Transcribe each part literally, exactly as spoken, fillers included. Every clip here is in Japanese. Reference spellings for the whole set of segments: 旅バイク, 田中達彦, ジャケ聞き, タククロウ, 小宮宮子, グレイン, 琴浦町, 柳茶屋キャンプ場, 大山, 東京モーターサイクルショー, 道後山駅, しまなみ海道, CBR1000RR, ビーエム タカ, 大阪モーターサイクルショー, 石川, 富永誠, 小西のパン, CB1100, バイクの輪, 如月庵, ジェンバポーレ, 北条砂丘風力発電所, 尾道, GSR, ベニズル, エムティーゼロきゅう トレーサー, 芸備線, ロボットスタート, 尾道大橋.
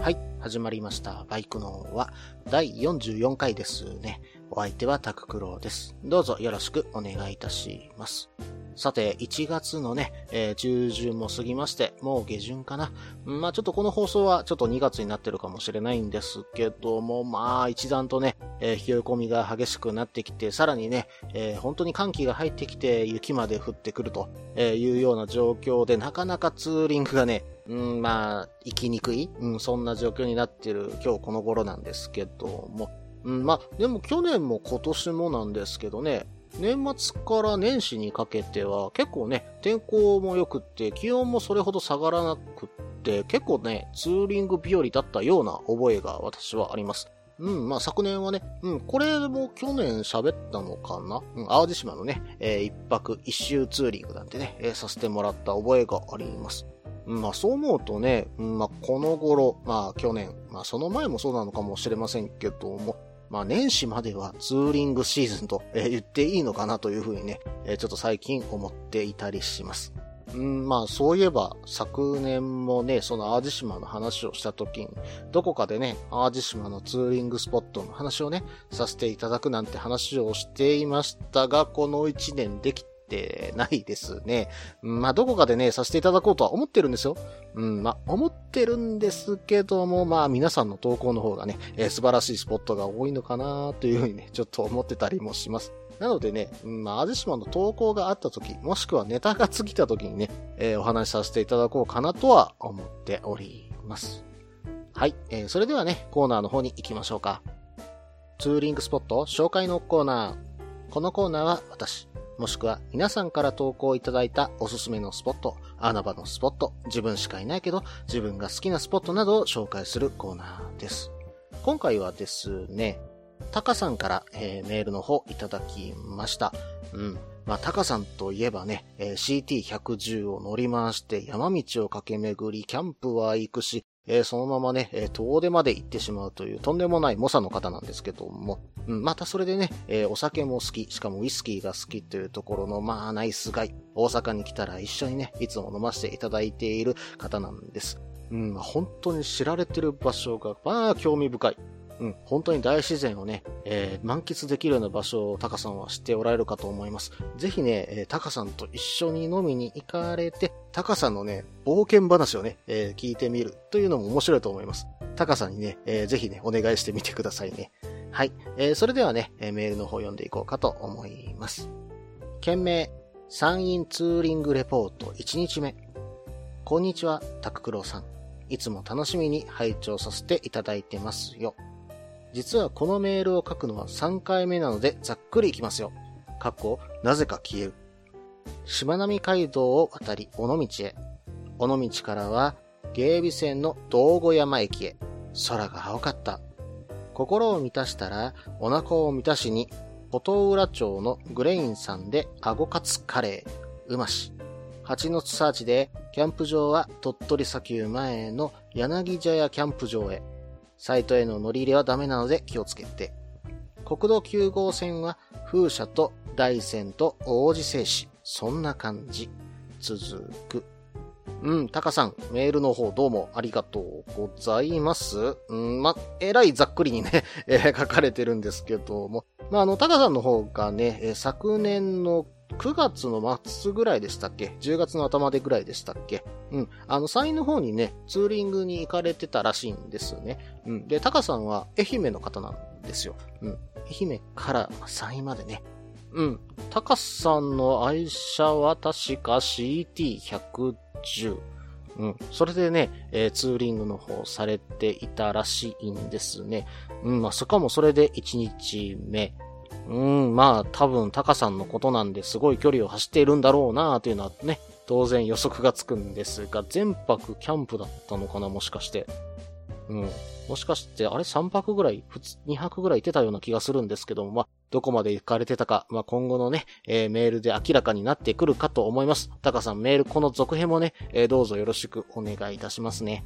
はい、始まりましたバイクのはだいよんじゅうよんかいですね。お相手はタククロウです。どうぞよろしくお願いいたします。さて、いちがつのね、えー、中旬も過ぎまして、もう下旬かな。まあちょっとこの放送はちょっとにがつになってるかもしれないんですけども、まあ一段とね、えー、冷え込みが激しくなってきて、さらにね、えー、本当に寒気が入ってきて雪まで降ってくるというような状況で、なかなかツーリングがね、うん、まあ行きにくい、うん、そんな状況になってる今日この頃なんですけども、うん、まあでも去年も今年もなんですけどね、年末から年始にかけては結構ね、天候も良くって気温もそれほど下がらなくって結構ね、ツーリング日和だったような覚えが私はあります。うん、まあ昨年はね、うん、これも去年喋ったのかな、うん、淡路島のね、えー、一泊一周ツーリングなんてね、えー、させてもらった覚えがあります。まあそう思うとね、まあこの頃、まあ去年、まあその前もそうなのかもしれませんけども、まあ年始まではツーリングシーズンと言っていいのかなというふうにね、ちょっと最近思っていたりします。うん、まあそういえば昨年もね、その淡路島の話をした時に、どこかでね、淡路島のツーリングスポットの話をね、させていただくなんて話をしていましたが、この一年できてないですね。まあどこかでね、させていただこうとは思ってるんですよ。うん、まあ思ってるんですけども、まあ皆さんの投稿の方がね、えー、素晴らしいスポットが多いのかなというふうにね、ちょっと思ってたりもします。なのでね、まあ、淡路島の投稿があった時、もしくはネタが尽きた時にね、えー、お話しさせていただこうかなとは思っております。はい、えー、それではね、コーナーの方に行きましょうか。ツーリングスポット紹介のコーナー。このコーナーは私、もしくは皆さんから投稿いただいたおすすめのスポット、穴場のスポット、自分しかいないけど自分が好きなスポットなどを紹介するコーナーです。今回はですね、タカさんから、えー、メールの方いただきました。うん。まあ、タカさんといえばね、えー、シーティーひゃくじゅう を乗り回して山道を駆け巡り、キャンプは行くし、えー、そのままね、えー、遠出まで行ってしまうというとんでもない猛者の方なんですけども、うん、またそれでね、えー、お酒も好き、しかもウイスキーが好きというところの、まあ、ナイスガイ、大阪に来たら一緒にね、いつも飲ませていただいている方なんです。うん、本当に知られてる場所が、まあ、興味深い。うん、本当に大自然をね、えー、満喫できるような場所をタカさんは知っておられるかと思います。ぜひね、えー、タカさんと一緒に飲みに行かれて、タカさんのね、冒険話をね、えー、聞いてみるというのも面白いと思います。タカさんにね、えー、ぜひね、お願いしてみてくださいね。はい、えー、それではね、メールの方読んでいこうかと思います。件名、山陰ツーリングレポートいちにちめ。こんにちは、タククロウさん。いつも楽しみに拝聴させていただいてますよ。実はこのメールを書くのはさんかいめなので、ざっくりいきますよ。かっこ、なぜか消える。しまなみ海道を渡り、尾道へ。尾道からは、芸備線の道後山駅へ。空が青かった。心を満たしたら、お腹を満たしに、琴浦町のグレインさんで、あごかつカレー、うまし。蜂の巣サーチで、キャンプ場は鳥取砂丘前の柳茶屋キャンプ場へ。サイトへの乗り入れはダメなので気をつけて。国道きゅう号線は風車と大山と王子製紙。そんな感じ。続く。うん、タカさん、メールの方どうもありがとうございます。うん、ま、えらいざっくりにね、えー、書かれてるんですけども。まあ、あの、タカさんの方がね、えー、昨年のくがつの末ぐらいでしたっけ ?じゅうがつの頭でぐらいでしたっけうん。あの、山陰の方にね、ツーリングに行かれてたらしいんですね。うん。で、タカさんは愛媛の方なんですよ。うん。愛媛から山陰までね。うん。タカさんの愛車は確か シーティーひゃくじゅう。うん。それでね、えー、ツーリングの方されていたらしいんですね。うん。まあ、しかもそれでいちにちめ。うん、まあ多分タカさんのことなんですごい距離を走っているんだろうなというのはね、当然予測がつくんですが、全泊キャンプだったのかな、もしかして。うん、もしかしてあれさんぱくぐらいにはくぐらい出たような気がするんですけども、まあ、どこまで行かれてたか、まあ、今後のね、えー、メールで明らかになってくるかと思います。タカさん、メールこの続編もね、えー、どうぞよろしくお願いいたしますね。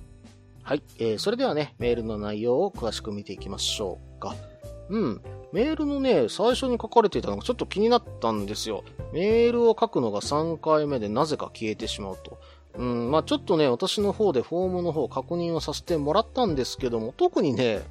はい、えー、それではね、メールの内容を詳しく見ていきましょうか。うん、メールのね、最初に書かれていたのがちょっと気になったんですよ。メールを書くのがさんかいめでなぜか消えてしまうと。うん、まあちょっとね、私の方でフォームの方確認をさせてもらったんですけども、特にね、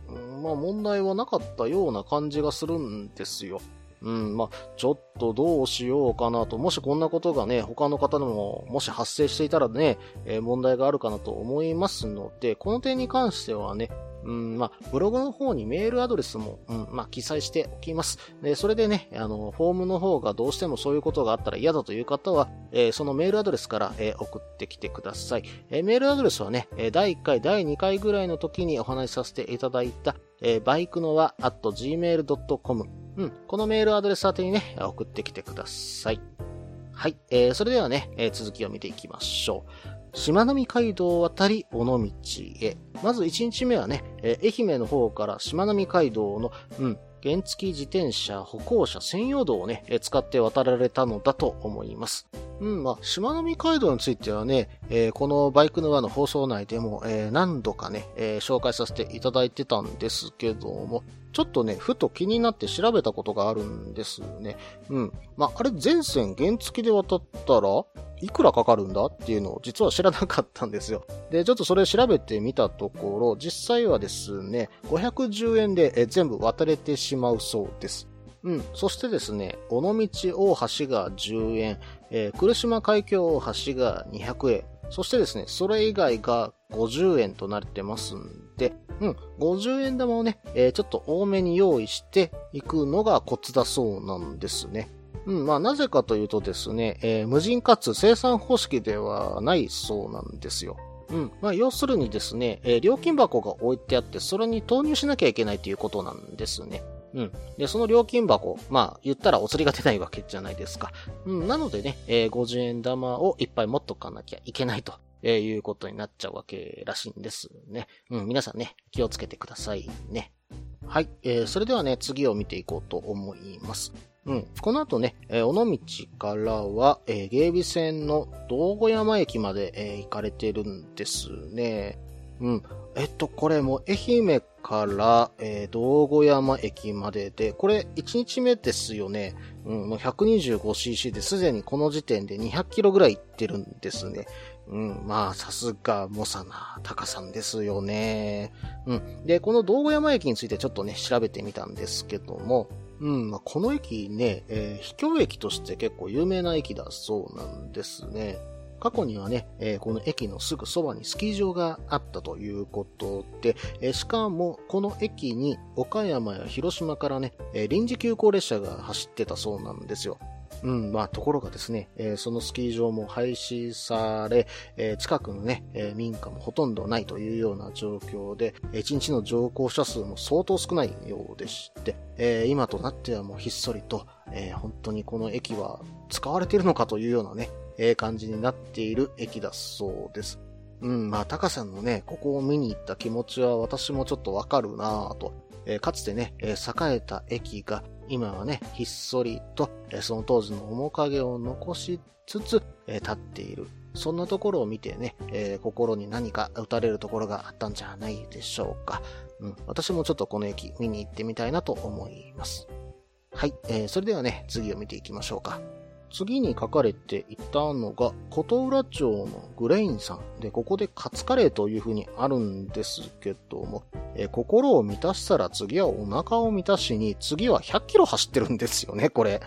まあ問題はなかったような感じがするんですよ。うん、まあちょっとどうしようかなと、もしこんなことがね、他の方でももし発生していたらね、えー、問題があるかなと思いますので、この点に関してはね、うん、まあ、ブログの方にメールアドレスも、うん、まあ、記載しておきます。で、それでね、あの、フォームの方がどうしてもそういうことがあったら嫌だという方は、えー、そのメールアドレスから、えー、送ってきてください。えー、メールアドレスはね、だいいっかい、だいにかいぐらいの時にお話しさせていただいた、えー、バイクのは アットジーメールドットコム。うん、このメールアドレス宛てにね、送ってきてください。はい、えー、それではね、えー、続きを見ていきましょう。しまなみ海道を渡り尾道へ。まずいちにちめはね、えー、愛媛の方からしまなみ海道の、うん、原付自転車歩行者専用道をね、えー、使って渡られたのだと思います。うん、まあ、しまなみ海道についてはね、えー、このバイクの輪の放送内でも、えー、何度かね、えー、紹介させていただいてたんですけども、ちょっとね、ふと気になって調べたことがあるんですね。うん。まあ、あれ全線原付で渡ったら、いくらかかるんだっていうのを実は知らなかったんですよ。で、ちょっとそれ調べてみたところ、実際はですね、ごひゃくじゅうえんで全部渡れてしまうそうです。うん。そしてですね、尾道大橋がじゅうえん、えー、来島海峡大橋がにひゃくえん、そしてですね、それ以外がごじゅうえんとなってますんで、うん、ごじゅうえん玉をね、えー、ちょっと多めに用意していくのがコツだそうなんですね。うん、まあなぜかというとですね、えー、無人かつ生産方式ではないそうなんですよ。うん、まあ要するにですね、えー、料金箱が置いてあって、それに投入しなきゃいけないということなんですね。うん。で、その料金箱、まあ、言ったらお釣りが出ないわけじゃないですか。うん。なのでね、えー、ごじゅうえん玉をいっぱい持っとかなきゃいけないと、えー、いうことになっちゃうわけらしいんですね。うん。皆さんね、気をつけてくださいね。はい。えー、それではね、次を見ていこうと思います。うん。この後ね、えー、尾道からは、えー、芸備線の道後山駅まで、えー、行かれてるんですね。うん。えっと、これも愛媛から、えー、道後山駅までで、これいちにちめですよね。うん、もう ひゃくにじゅうごシーシー ですでにこの時点でにひゃくキロぐらい行ってるんですね。うん、まあ、さすが、猛者なタカさんですよね。うん。で、この道後山駅についてちょっとね、調べてみたんですけども、うん、まあ、この駅ね、えー、秘境駅として結構有名な駅だそうなんですね。過去にはね、えー、この駅のすぐそばにスキー場があったということで、えー、しかもこの駅に岡山や広島からね、えー、臨時急行列車が走ってたそうなんですよ。うん、まあところがですね、えー、そのスキー場も廃止され、えー、近くのね、えー、民家もほとんどないというような状況で、いちにちの乗降者数も相当少ないようでして、えー、今となってはもうひっそりと、えー、本当にこの駅は使われているのかというようなね、ええ感じになっている駅だそうです。うん、まあ、タカさんのね、ここを見に行った気持ちは私もちょっとわかるなぁと、えー。かつてね、えー、栄えた駅が、今はね、ひっそりと、えー、その当時の面影を残しつつ、えー、立っている。そんなところを見てね、えー、心に何か打たれるところがあったんじゃないでしょうか。うん、私もちょっとこの駅見に行ってみたいなと思います。はい、えー、それではね、次を見ていきましょうか。次に書かれていたのが、琴浦町のグレインさん。で、ここでカツカレーという風にあるんですけども、え、心を満たしたら次はお腹を満たしに、次はひゃくキロ走ってるんですよね、これ。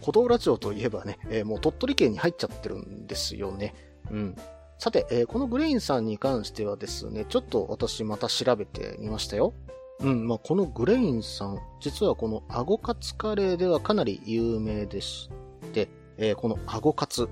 琴浦町といえばね、えー、もう鳥取県に入っちゃってるんですよね。うん。さて、えー、このグレインさんに関してはですね、ちょっと私また調べてみましたよ。うん、まあ、このグレインさん、実はこのアゴカツカレーではかなり有名でして、えー、このアゴカツ、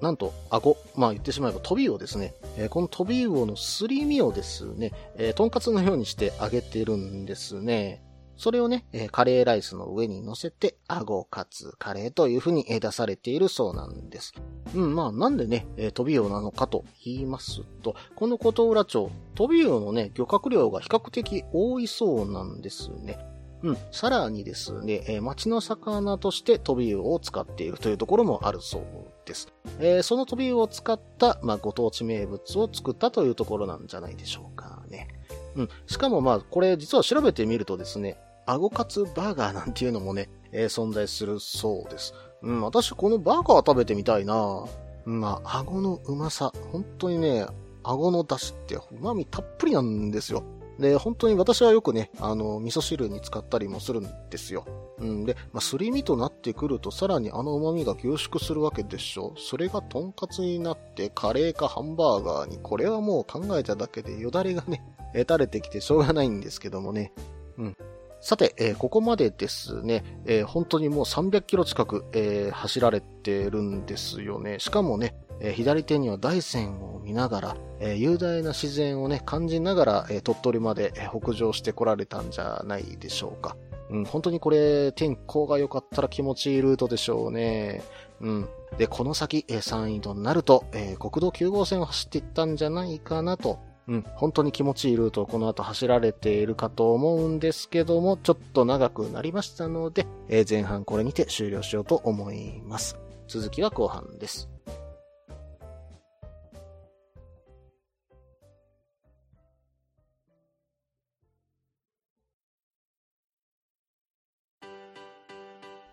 なんとアゴ、まあ言ってしまえばトビウオですね、えー、このトビウオのすり身をですね、えー、トンカツのようにして揚げてるんですね。それをね、カレーライスの上に乗せて、アゴカツカレーという風に出されているそうなんです。うん、まあなんでね、トビウオなのかと言いますと、この琴浦町、トビウオのね、漁獲量が比較的多いそうなんですね。うん、さらにですね、町の魚としてトビウオを使っているというところもあるそうです。えー、そのトビウオを使った、まあ、ご当地名物を作ったというところなんじゃないでしょうかね。うん、しかもまあこれ実は調べてみるとですね、アゴカツバーガーなんていうのもね、えー、存在するそうです。うん、私このバーガー食べてみたいな。まあ、アゴのうまさ、本当にね、アゴの出汁って旨味たっぷりなんですよ。で、本当に私はよくね、あの、味噌汁に使ったりもするんですよ。うんで、まあ、すり身となってくるとさらにあの旨味が凝縮するわけでしょ。それがとんかつになってカレーかハンバーガーに、これはもう考えただけでよだれがね、垂れてきてしょうがないんですけどもね。うん。さて、えー、ここまでですね、えー、本当にもうさんびゃくキロ近く、えー、走られてるんですよね。しかもね、えー、左手には大山を見ながら、えー、雄大な自然をね、感じながら、えー、鳥取まで、えー、北上してこられたんじゃないでしょうか。うん、本当にこれ、天候が良かったら気持ちいいルートでしょうね。うん。で、この先、えー、山陰道になると、えー、国道きゅうごう線を走っていったんじゃないかなと。うん、本当に気持ちいいルートをこの後走られているかと思うんですけども、ちょっと長くなりましたので、えー、前半これにて終了しようと思います。続きは後半です。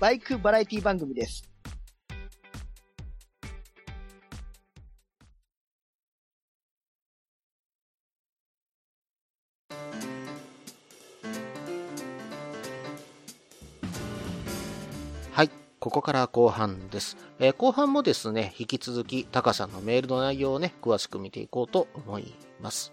バイクバラエティ番組です。ここから後半です、えー、後半もですね、引き続きタカさんのメールの内容をね、詳しく見ていこうと思います、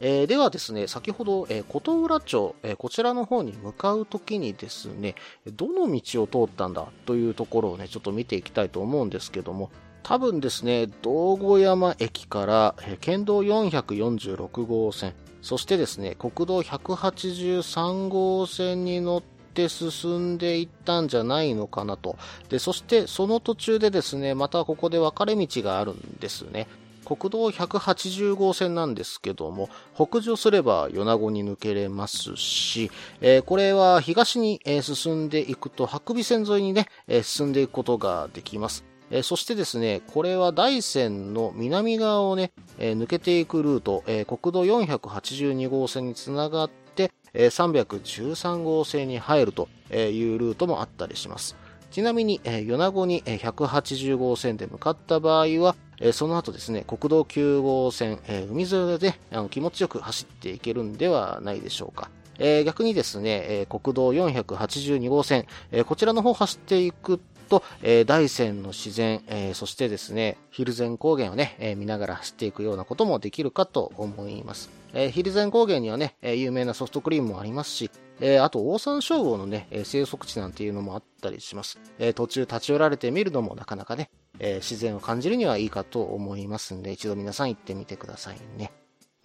えー、ではですね、先ほど、えー、琴浦町、えー、こちらの方に向かうときにですね、どの道を通ったんだというところをね、ちょっと見ていきたいと思うんですけども、多分ですね、道後山駅から、えー、県道よんひゃくよんじゅうろくごうせん、そしてですね、国道ひゃくはちじゅうさんごうせんに乗ってで進んでいったんじゃないのかなと。で、そしてその途中でですね、またここで分かれ道があるんですね。国道ひゃくはちじゅうごうせんなんですけども、北上すれば米子に抜けれますし、えー、これは東に、えー、進んでいくと白尾線沿いにね、えー、進んでいくことができます。えー、そしてですね、これは大山の南側をね、えー、抜けていくルート、えー、国道よんひゃくはちじゅうにごうせんにつながってさんびゃくじゅうさんごうせんに入るというルートもあったりします。ちなみに米子にひゃくはちじゅうごうせんで向かった場合は、その後ですね、国道きゅうごうせん、海沿いで気持ちよく走っていけるんではないでしょうか。逆にですね、国道よんひゃくはちじゅうにごうせん、こちらの方走っていくと大山の自然、そしてですね、蒜山高原をね、見ながら走っていくようなこともできるかと思います。えー、蒜山高原にはね、えー、有名なソフトクリームもありますし、えー、あと、オオサンショウウオのね、えー、生息地なんていうのもあったりします。えー、途中立ち寄られてみるのもなかなかね、えー、自然を感じるにはいいかと思いますんで、一度皆さん行ってみてくださいね。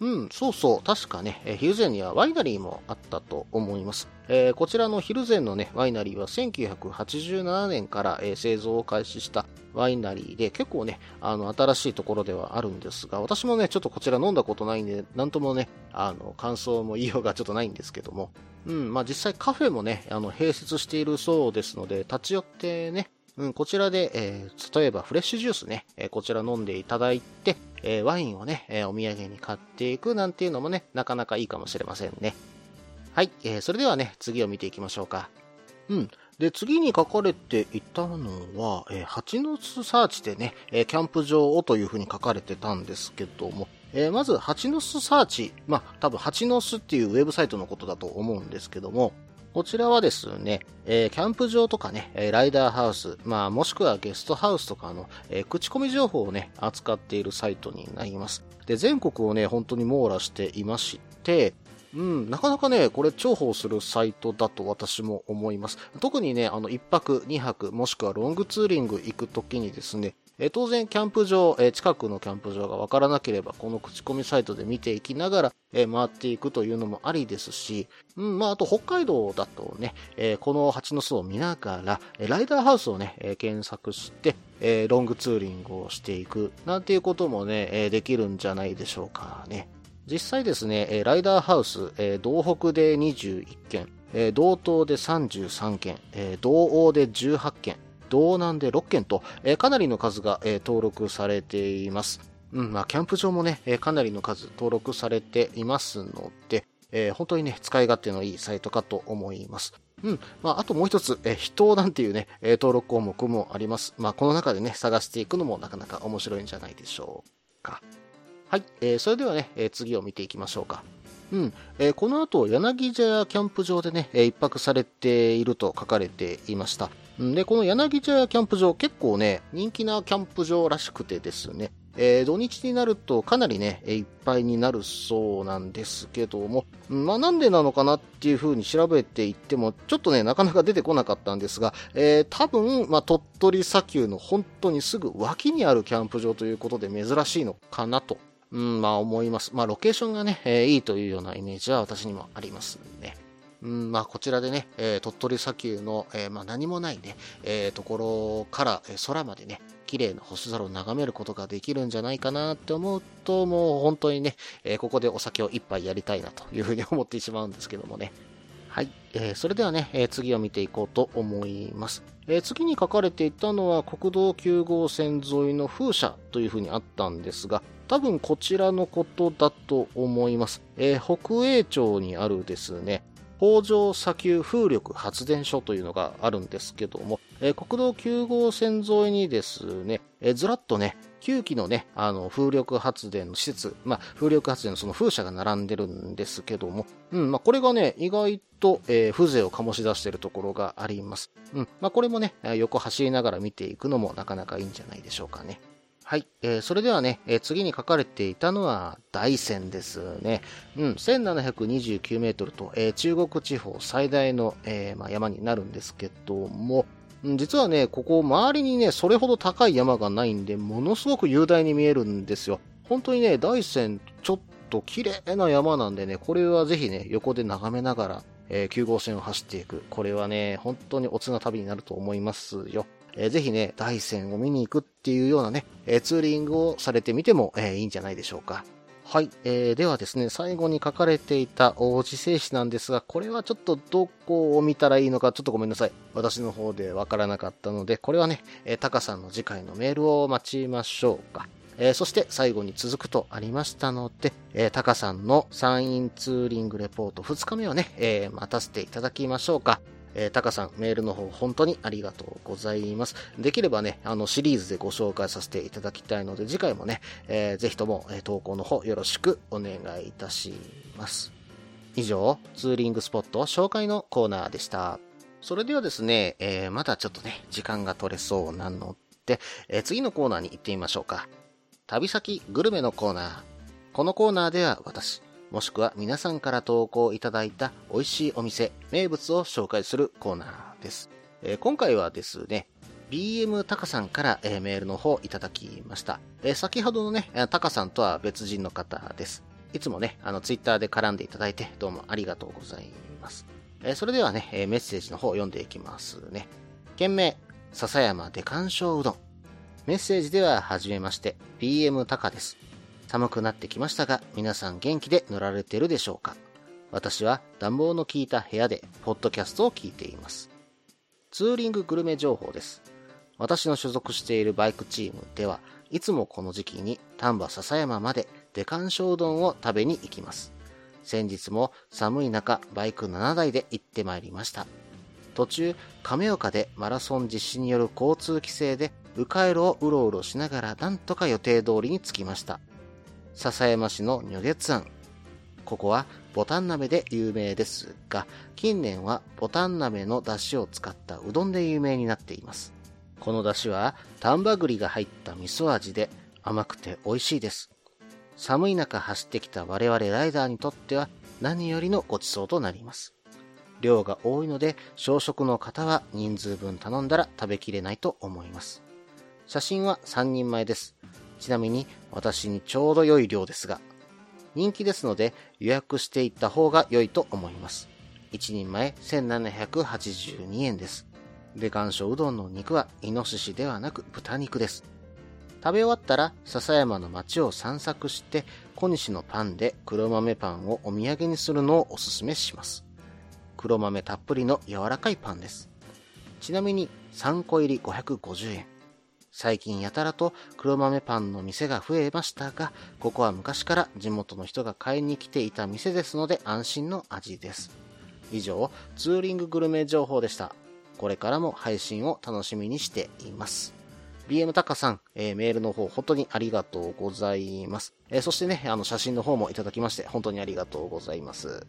うん、そうそう、確かね、えー、蒜山にはワイナリーもあったと思います。えー、こちらの蒜山のね、ワイナリーはせんきゅうひゃくはちじゅうななねんから、えー、製造を開始したワイナリーで、結構ね、あの、新しいところではあるんですが、私もね、ちょっとこちら飲んだことないんで、なんともね、あの、感想も言いようがちょっとないんですけども、うん、まあ、実際カフェもね、あの、併設しているそうですので、立ち寄ってね、うん、こちらで、えー、例えばフレッシュジュースね、えー、こちら飲んでいただいて、えー、ワインをね、えー、お土産に買っていくなんていうのもね、なかなかいいかもしれませんね。はい、えー、それではね、次を見ていきましょうか。うん。で、次に書かれていたのは、えー、蜂の巣サーチでね、えー、キャンプ場をというふうに書かれてたんですけども、えー、まず、蜂の巣サーチ、まあ、多分、蜂の巣っていうウェブサイトのことだと思うんですけども、こちらはですね、えー、キャンプ場とかね、ライダーハウス、まあ、もしくはゲストハウスとかの、えー、口コミ情報をね、扱っているサイトになります。で、全国をね、本当に網羅していまして、うん、なかなかね、これ重宝するサイトだと私も思います。特にね、あの、一泊、二泊、もしくはロングツーリング行くときにですね、え当然キャンプ場、え近くのキャンプ場がわからなければこの口コミサイトで見ていきながら、え回っていくというのもありですし、うん、まああと北海道だとね、えこの蜂の巣を見ながら、えライダーハウスをね、え検索して、えロングツーリングをしていくなんていうこともね、えできるんじゃないでしょうかね。実際ですね、ライダーハウス、え道北でにじゅういっけん、え道東でさんじゅうさんけん、え道央でじゅうはっけん、道南でろっけんと、えー、かなりの数が、えー、登録されています。うん、まあ、キャンプ場もね、えー、かなりの数登録されていますので、えー、本当にね、使い勝手のいいサイトかと思います。うん、まあ、あともう一つ、えー、人なんていうね、えー、登録項目もあります。まあ、この中でね、探していくのもなかなか面白いんじゃないでしょうか。はい、えー、それではね、えー、次を見ていきましょうか。うん、えー、この後、柳茶キャンプ場でね、えー、一泊されていると書かれていました。で、この柳茶キャンプ場、結構ね、人気なキャンプ場らしくてですね、えー、土日になるとかなりね、いっぱいになるそうなんですけども、まあなんでなのかなっていう風に調べていっても、ちょっとね、なかなか出てこなかったんですが、えー、多分、まあ鳥取砂丘の本当にすぐ脇にあるキャンプ場ということで珍しいのかなと、うん、まあ思います。まあロケーションがね、えー、いいというようなイメージは私にもありますね。うん、まあこちらでね、えー、鳥取砂丘の、えー、まあ何もないね、えー、ところから、えー、空までね、綺麗な星空を眺めることができるんじゃないかなって思うと、もう本当にね、えー、ここでお酒を一杯やりたいなというふうに思ってしまうんですけどもね。はい、えー、それではね、えー、次を見ていこうと思います。えー、次に書かれていたのは国道きゅうごうせん沿いの風車というふうにあったんですが、多分こちらのことだと思います。えー、北栄町にあるですね、北条砂丘風力発電所というのがあるんですけども、えー、国道きゅうごうせん沿いにですね、えー、ずらっとね、きゅうきのね、あの、風力発電の施設、まあ、風力発電のその風車が並んでるんですけども、うん、まあ、これがね、意外と、えー、風情を醸し出しているところがあります。うん、まあ、これもね、横走りながら見ていくのもなかなかいいんじゃないでしょうかね。はい、えー、それではね、えー、次に書かれていたのは大山ですね。うん、せんななひゃくにじゅうきゅうメートルと、えー、中国地方最大の、えーまあ、山になるんですけども、うん、実はね、ここ周りにね、それほど高い山がないんで、ものすごく雄大に見えるんですよ。本当にね、大山ちょっと綺麗な山なんでね、これはぜひね、横で眺めながら、えー、きゅう号線を走っていく。これはね、本当におつな旅になると思いますよ。えー、ぜひね、大山を見に行くっていうようなね、えー、ツーリングをされてみても、えー、いいんじゃないでしょうか。はい、えー、ではですね、最後に書かれていた王子製紙なんですが、これはちょっとどこを見たらいいのか、ちょっとごめんなさい。私の方でわからなかったので、これはね、えー、タカさんの次回のメールを待ちましょうか。えー、そして最後に続くとありましたので、えー、タカさんの山陰ツーリングレポートふつかめをね、えー、待たせていただきましょうか。えー、タカさん、メールの方本当にありがとうございます。できればね、あのシリーズでご紹介させていただきたいので、次回もね、えー、ぜひとも、えー、投稿の方よろしくお願いいたします。以上、ツーリングスポット紹介のコーナーでした。それではですね、えー、まだちょっとね、時間が取れそうなので、えー、次のコーナーに行ってみましょうか。旅先グルメのコーナー。このコーナーでは私、もしくは皆さんから投稿いただいた美味しいお店、名物を紹介するコーナーです。えー、今回はですね、ビーエム タカさんから、えー、メールの方いただきました。えー、先ほどのね、タカさんとは別人の方です。いつもね、あのツイッターで絡んでいただいてどうもありがとうございます。えー、それではね、えー、メッセージの方読んでいきますね。件名、笹山でかんしょううどん。メッセージでははじめまして、ビーエム タカです。寒くなってきましたが、皆さん元気で乗られてるでしょうか。私は暖房の効いた部屋でポッドキャストを聞いています。ツーリンググルメ情報です。私の所属しているバイクチームでは、いつもこの時期に丹波篠山まででかんしょううどんを食べに行きます。先日も寒い中、バイクななだいで行ってまいりました。途中、亀岡でマラソン実施による交通規制で、迂回路をうろうろしながらなんとか予定通りに着きました。篠山市の如月庵。ここはぼたん鍋で有名ですが、近年はぼたん鍋の出汁を使ったうどんで有名になっています。この出汁は丹波栗が入った味噌味で甘くて美味しいです。寒い中走ってきた我々ライダーにとっては何よりのごちそうとなります。量が多いので小食の方は人数分頼んだら食べきれないと思います。写真はさんにんまえです。ちなみに私にちょうど良い量ですが、人気ですので予約していった方が良いと思います。いちにんまえせんななひゃくはちじゅうにえんです。でかんしょうどんの肉はイノシシではなく豚肉です。食べ終わったら笹山の町を散策して小西のパンで黒豆パンをお土産にするのをおすすめします。黒豆たっぷりの柔らかいパンです。ちなみにさんこ入りごひゃくごじゅうえん。最近やたらと黒豆パンの店が増えましたが、ここは昔から地元の人が買いに来ていた店ですので安心の味です。以上、ツーリンググルメ情報でした。これからも配信を楽しみにしています。ビーエム タカさん、えー、メールの方本当にありがとうございます。えー、そしてね、あの写真の方もいただきまして本当にありがとうございます。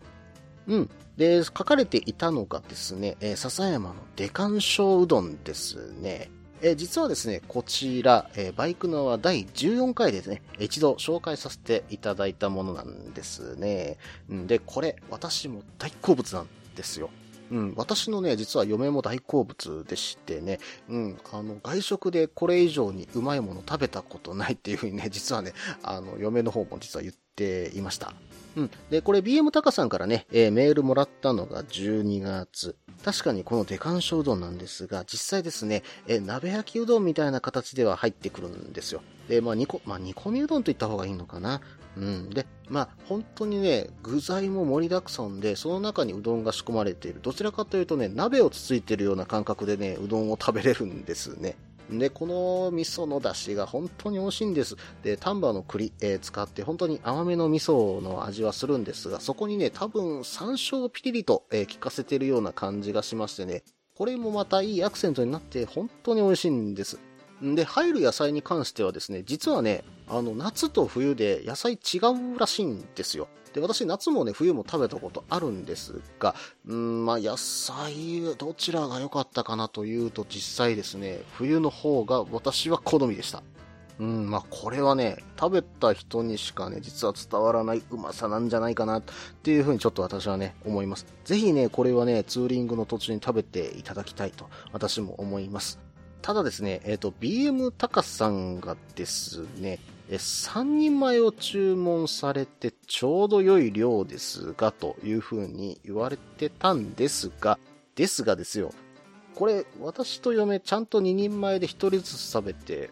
うん。で、書かれていたのがですね、えー、笹山のでかんしょううどんですね。え実はですね、こちら、えバイクのはだいじゅうよんかいでですね、一度紹介させていただいたものなんですね。で、これ、私も大好物なんですよ。うん、私のね、実は嫁も大好物でしてね、うん、あの、外食でこれ以上にうまいもの食べたことないっていうふうにね、実はね、あの、嫁の方も実は言っていました。うん。で、これ ビーエム タカさんからね、えー、メールもらったのがじゅうにがつ。確かにこのでかんしょううどんなんですが、実際ですね、えー、鍋焼きうどんみたいな形では入ってくるんですよ。で、まあ、煮こ、まあ、煮込みうどんと言った方がいいのかな。うん。で、まあ、本当にね、具材も盛りだくさんで、その中にうどんが仕込まれている。どちらかというとね、鍋をつついてるような感覚でね、うどんを食べれるんですね。で、この味噌の出汁が本当に美味しいんです。で、丹波の栗、えー、使って本当に甘めの味噌の味はするんですが、そこにね、多分山椒をピリリと、えー、効かせてるような感じがしましてね、これもまたいいアクセントになって本当に美味しいんです。で、入る野菜に関してはですね、実はね、あの、夏と冬で野菜違うらしいんですよ。で、私、夏もね、冬も食べたことあるんですが、うん、まあ、野菜、どちらが良かったかなというと、実際ですね、冬の方が私は好みでした。うん、まあ、これはね、食べた人にしかね、実は伝わらないうまさなんじゃないかな、っていうふうにちょっと私はね、思います。ぜひね、これはね、ツーリングの途中に食べていただきたいと、私も思います。ただですね、えっと、ビーエム タカさんがですね、さんにんまえを注文されてちょうど良い量ですがというふうに言われてたんですが、ですがですよ、これ私と嫁ちゃんとににんまえでひとりずつ食べて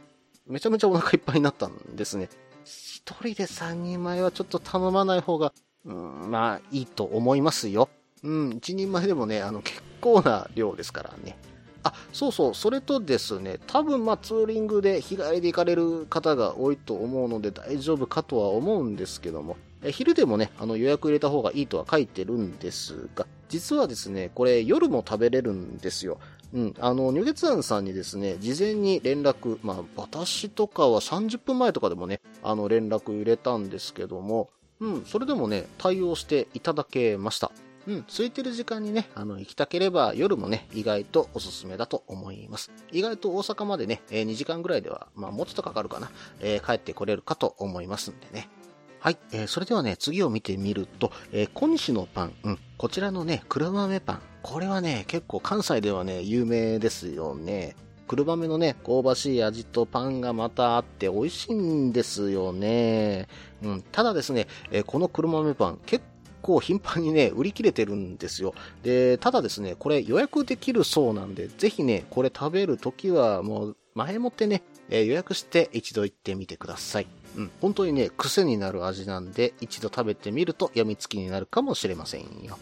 めちゃめちゃお腹いっぱいになったんですね。ひとりでさんにんまえはちょっと頼まない方が、うん、まあいいと思いますよ。うん、いちにんまえでもね、あの結構な量ですからね。あ、そうそう、それとですね、多分まあツーリングで日帰りで行かれる方が多いと思うので大丈夫かとは思うんですけども、え昼でもね、あの予約入れた方がいいとは書いてるんですが、実はですね、これ夜も食べれるんですよ。うん、あの、ニュゲツアンさんにですね、事前に連絡、まあ私とかはさんじゅっぷんまえとかでもね、あの連絡入れたんですけども、うん、それでもね、対応していただけました。うん、空いてる時間にね、あの、行きたければ夜もね、意外とおすすめだと思います。意外と大阪までね、えー、にじかんぐらいでは、まあ、もうちょっとかかるかな、えー、帰ってこれるかと思いますんでね。はい、えー、それではね、次を見てみると、えー、小西のパン、うん、こちらのね、黒豆パン、これはね、結構関西ではね、有名ですよね。黒豆のね、香ばしい味とパンがまたあって美味しいんですよね。うん、ただですね、えー、この黒豆パン、結構こう頻繁にね、売り切れてるんですよ。で、ただですね、これ予約できるそうなんで、ぜひね、これ食べるときはもう前もってね、えー、予約して一度行ってみてください。うん、本当にね、癖になる味なんで、一度食べてみると病みつきになるかもしれませんよ。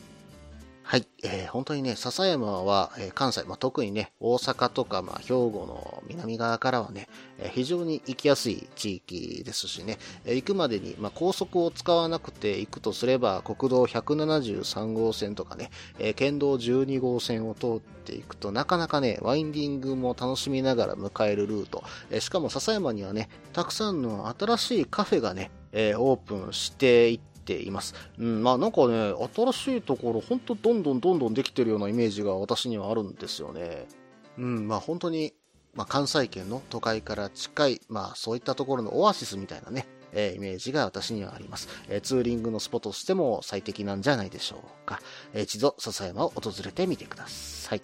はい、えー、本当にね、笹山は、えー、関西、まあ、特にね、大阪とか、まあ、兵庫の南側からはね、えー、非常に行きやすい地域ですしね、えー、行くまでに、まあ、高速を使わなくて行くとすれば、国道ひゃくななじゅうさんごうせんとかね、えー、県道じゅうにごうせんを通っていくと、なかなかね、ワインディングも楽しみながら迎えるルート、えー、しかも笹山にはね、たくさんの新しいカフェがね、えー、オープンしていて、ています。うん、まあなんかね、新しいところ、ほんとどんどんどんどんできてるようなイメージが私にはあるんですよね。うん、まあ本当に、まあ、関西圏の都会から近い、まあそういったところのオアシスみたいなね、えー、イメージが私にはあります、えー。ツーリングのスポットとしても最適なんじゃないでしょうか。えー、一度笹山を訪れてみてください。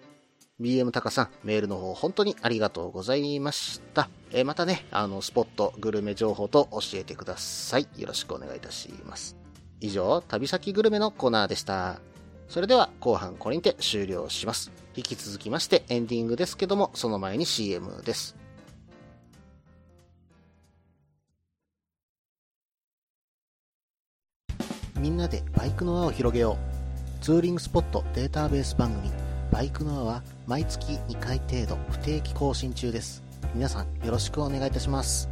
ビーエム タカさん、メールの方本当にありがとうございました。えー、またね、あの、スポット、グルメ情報と教えてください。よろしくお願いいたします。以上、旅先グルメのコーナーでした。それでは、後半これにて終了します。引き続きまして、エンディングですけども、その前に シーエム です。みんなでバイクの輪を広げよう。ツーリングスポットデータベース番組バイクの輪は毎月にかい程度不定期更新中です。皆さんよろしくお願いいたします。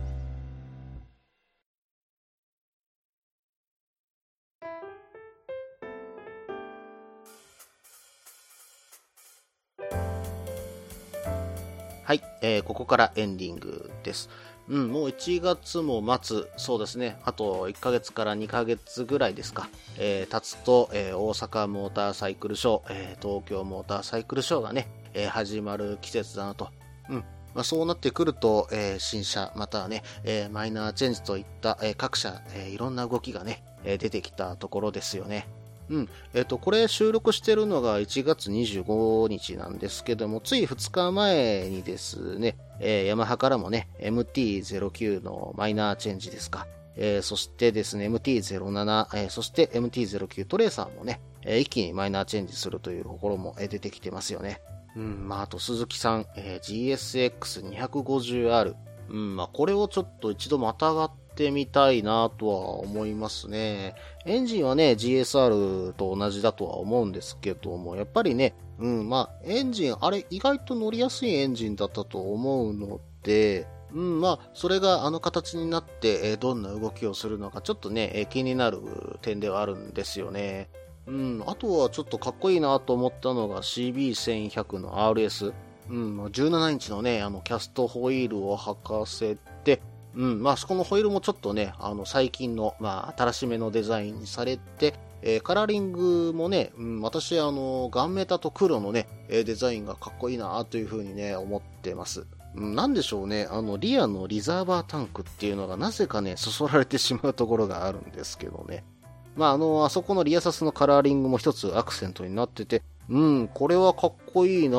はい、えー、ここからエンディングです。うん、もういちがつも末、そうですね、あといっかげつからにかげつぐらいですか、えー、経つと、えー、大阪モーターサイクルショー、えー、東京モーターサイクルショーがね、えー、始まる季節だなと。うん。まあ、そうなってくると、えー、新車、またはね、えー、マイナーチェンジといった、えー、各社、えー、いろんな動きがね、えー、出てきたところですよね。うん。えっと、これ収録してるのがいちがつにじゅうごにちなんですけども、ついふつかまえにですね、えー、ヤマハからもね、エムティーゼロきゅう のマイナーチェンジですか。えー、そしてですね、エムティーゼロなな、えー、そして エムティーゼロきゅう トレーサーもね、えー、一気にマイナーチェンジするというところも、えー、出てきてますよね。うん、まあ、あと鈴木さん、えー、ジーエスエックスにひゃくごじゅうアール。うん、まあ、これをちょっと一度またがって、ってみたいなとは思いますね。エンジンはね ジーエスアール と同じだとは思うんですけども、やっぱりね、うん、まあエンジンあれ意外と乗りやすいエンジンだったと思うので、うん、まあそれがあの形になってどんな動きをするのかちょっとね気になる点ではあるんですよね。うん、あとはちょっとかっこいいなと思ったのが シービーせんひゃく の アールエス。うん、じゅうななインチのねあのキャストホイールを履かせて。うん、まあ、そこのホイールもちょっとね、あの、最近の、まあ、新しめのデザインにされて、えー、カラーリングもね、うん、私、あの、ガンメタと黒のね、デザインがかっこいいな、というふうにね、思ってます。うん、なんでしょうね、あの、リアのリザーバータンクっていうのが、なぜかね、そそられてしまうところがあるんですけどね。まあ、あの、あそこのリアサスのカラーリングも一つアクセントになってて、うん、これはかっこいいな、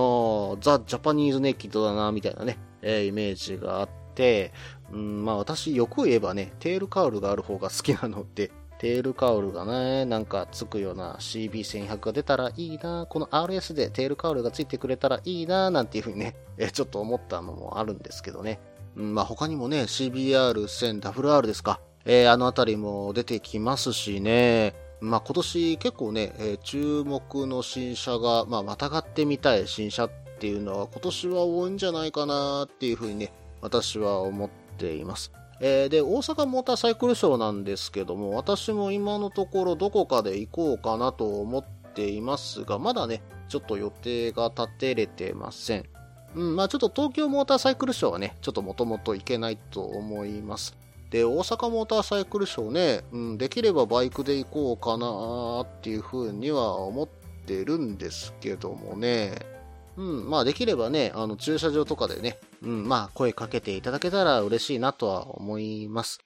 ザ・ジャパニーズネキッドだな、みたいなね、えー、イメージがあって、で、うん、まあ私よく言えばねテールカウルがある方が好きなので、テールカウルがねなんかつくような シービーせんひゃく が出たらいいな、この アールエス でテールカウルがついてくれたらいいななんていうふうにねえちょっと思ったのもあるんですけどね、うん、まあ他にもね シービーアールせんダブリューアール ですか、えー、あのあたりも出てきますしね、まあ今年結構ね、えー、注目の新車が、まあまたがってみたい新車っていうのは今年は多いんじゃないかなっていうふうにね私は思っています、えー、で大阪モーターサイクルショーなんですけども、私も今のところどこかで行こうかなと思っていますが、まだねちょっと予定が立てれてません。うん、まあちょっと東京モーターサイクルショーはねちょっともともと行けないと思います。で大阪モーターサイクルショーね、うん、できればバイクで行こうかなっていうふうには思ってるんですけどもね、うん、まあできればね、あの駐車場とかでね、うん、まあ声かけていただけたら嬉しいなとは思います。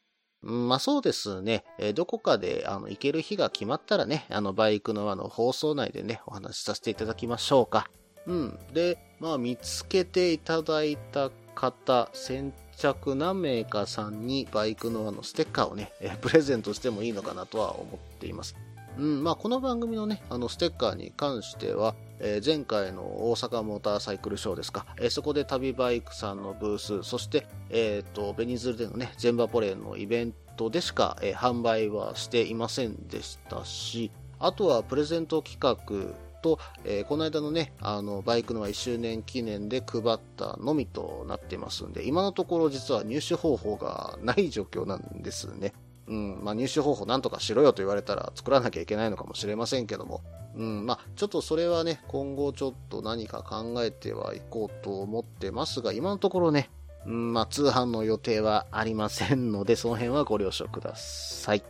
うん、まあそうですね、えー、どこかであの行ける日が決まったらね、あのバイクの輪の放送内でね、お話しさせていただきましょうか。うん。で、まあ見つけていただいた方、先着何名かさんにバイクの輪のステッカーをね、えー、プレゼントしてもいいのかなとは思っています。うん、まあこの番組のね、あのステッカーに関しては、えー、前回の大阪モーターサイクルショーですか、えー、そこで旅バイクさんのブース、そして、えっと、ベニズルでのね、ジェンバポレーのイベントでしか、えー、販売はしていませんでしたし、あとはプレゼント企画と、えー、この間のね、あの、バイクのいっしゅうねん記念で配ったのみとなってますんで、今のところ実は入手方法がない状況なんですね。うん、まあ、入手方法なんとかしろよと言われたら作らなきゃいけないのかもしれませんけども、うん、まあ、ちょっとそれはね、今後ちょっと何か考えてはいこうと思ってますが、今のところね、うん、まあ、通販の予定はありませんので、その辺はご了承ください。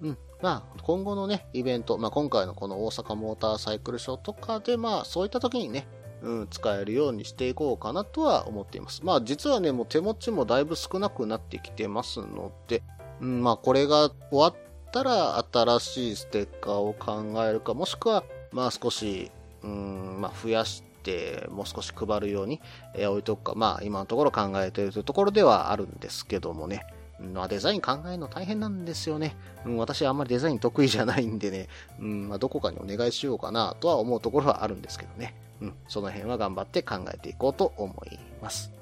うん、まあ、今後のね、イベント、まあ、今回のこの大阪モーターサイクルショーとかで、まあ、そういった時にね、うん、使えるようにしていこうかなとは思っています。まあ、実はね、もう手持ちもだいぶ少なくなってきてますので、うん、まあ、これが終わったら新しいステッカーを考えるか、もしくは、まあ、少し、うん、まあ、増やして、もう少し配るように、えー、置いとくか、まあ今のところ考えているというところではあるんですけどもね、うん、まあ、デザイン考えるの大変なんですよね、うん、私はあんまりデザイン得意じゃないんでね、うん、まあ、どこかにお願いしようかなとは思うところはあるんですけどね、うん、その辺は頑張って考えていこうと思います。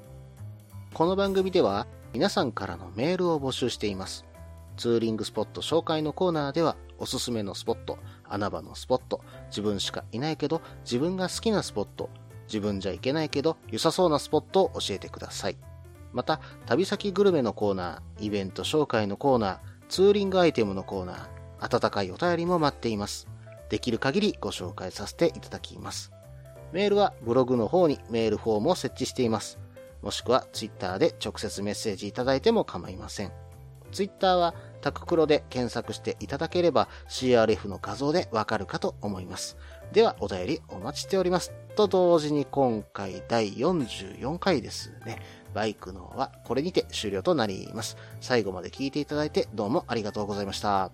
この番組では皆さんからのメールを募集しています。ツーリングスポット紹介のコーナーではおすすめのスポット、穴場のスポット、自分しかいないけど自分が好きなスポット、自分じゃいけないけど良さそうなスポットを教えてください。また旅先グルメのコーナー、イベント紹介のコーナー、ツーリングアイテムのコーナー、温かいお便りも待っています。できる限りご紹介させていただきます。メールはブログの方にメールフォームを設置しています。もしくはツイッターで直接メッセージいただいても構いません。ツイッターはタククロで検索していただければ シーアールエフ の画像でわかるかと思います。ではお便りお待ちしております。と同時に今回だいよんじゅうよんかいですね。バイクのはこれにて終了となります。最後まで聞いていただいてどうもありがとうございました。